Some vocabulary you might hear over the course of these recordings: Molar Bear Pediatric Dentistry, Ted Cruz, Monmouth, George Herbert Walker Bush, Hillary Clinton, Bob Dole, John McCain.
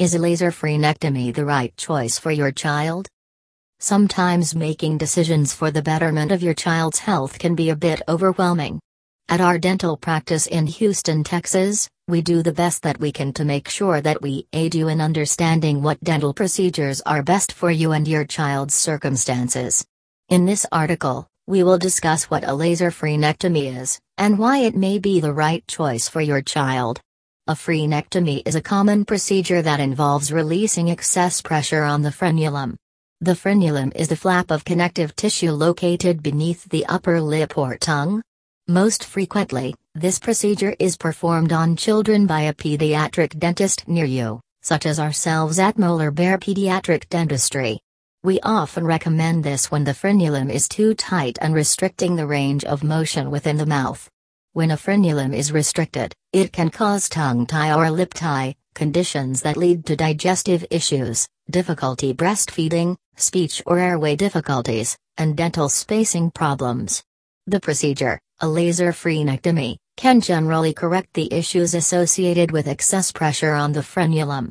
Is a laser-free nectomy the right choice for your child? Sometimes making decisions for the betterment of your child's health can be a bit overwhelming. At our dental practice in Houston, Texas, we do the best that we can to make sure that we aid you in understanding what dental procedures are best for you and your child's circumstances. In this article, we will discuss what a laser-free nectomy is, and why it may be the right choice for your child. A frenectomy is a common procedure that involves releasing excess pressure on the frenulum. The frenulum is the flap of connective tissue located beneath the upper lip or tongue. Most frequently, this procedure is performed on children by a pediatric dentist near you, such as ourselves at Molar Bear Pediatric Dentistry. We often recommend this when the frenulum is too tight and restricting the range of motion within the mouth. When a frenulum is restricted, it can cause tongue tie or lip tie, conditions that lead to digestive issues, difficulty breastfeeding, speech or airway difficulties, and dental spacing problems. The procedure, a laser frenectomy, can generally correct the issues associated with excess pressure on the frenulum.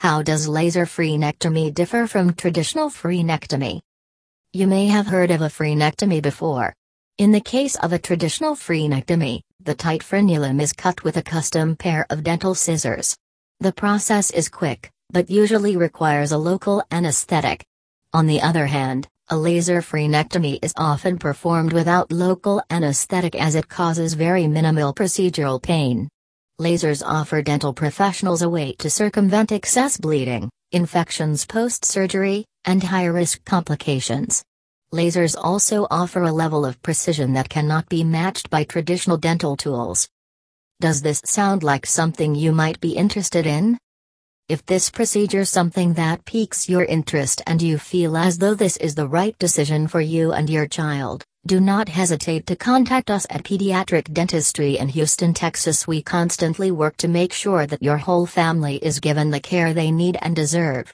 How does laser frenectomy differ from traditional frenectomy? You may have heard of a frenectomy before. In the case of a traditional frenectomy, the tight frenulum is cut with a custom pair of dental scissors. The process is quick, but usually requires a local anesthetic. On the other hand, a laser frenectomy is often performed without local anesthetic as it causes very minimal procedural pain. Lasers offer dental professionals a way to circumvent excess bleeding, infections post-surgery, and high-risk complications. Lasers also offer a level of precision that cannot be matched by traditional dental tools. Does this sound like something you might be interested in? If this procedure is something that piques your interest and you feel as though this is the right decision for you and your child, do not hesitate to contact us at Pediatric Dentistry in Houston, Texas. We constantly work to make sure that your whole family is given the care they need and deserve.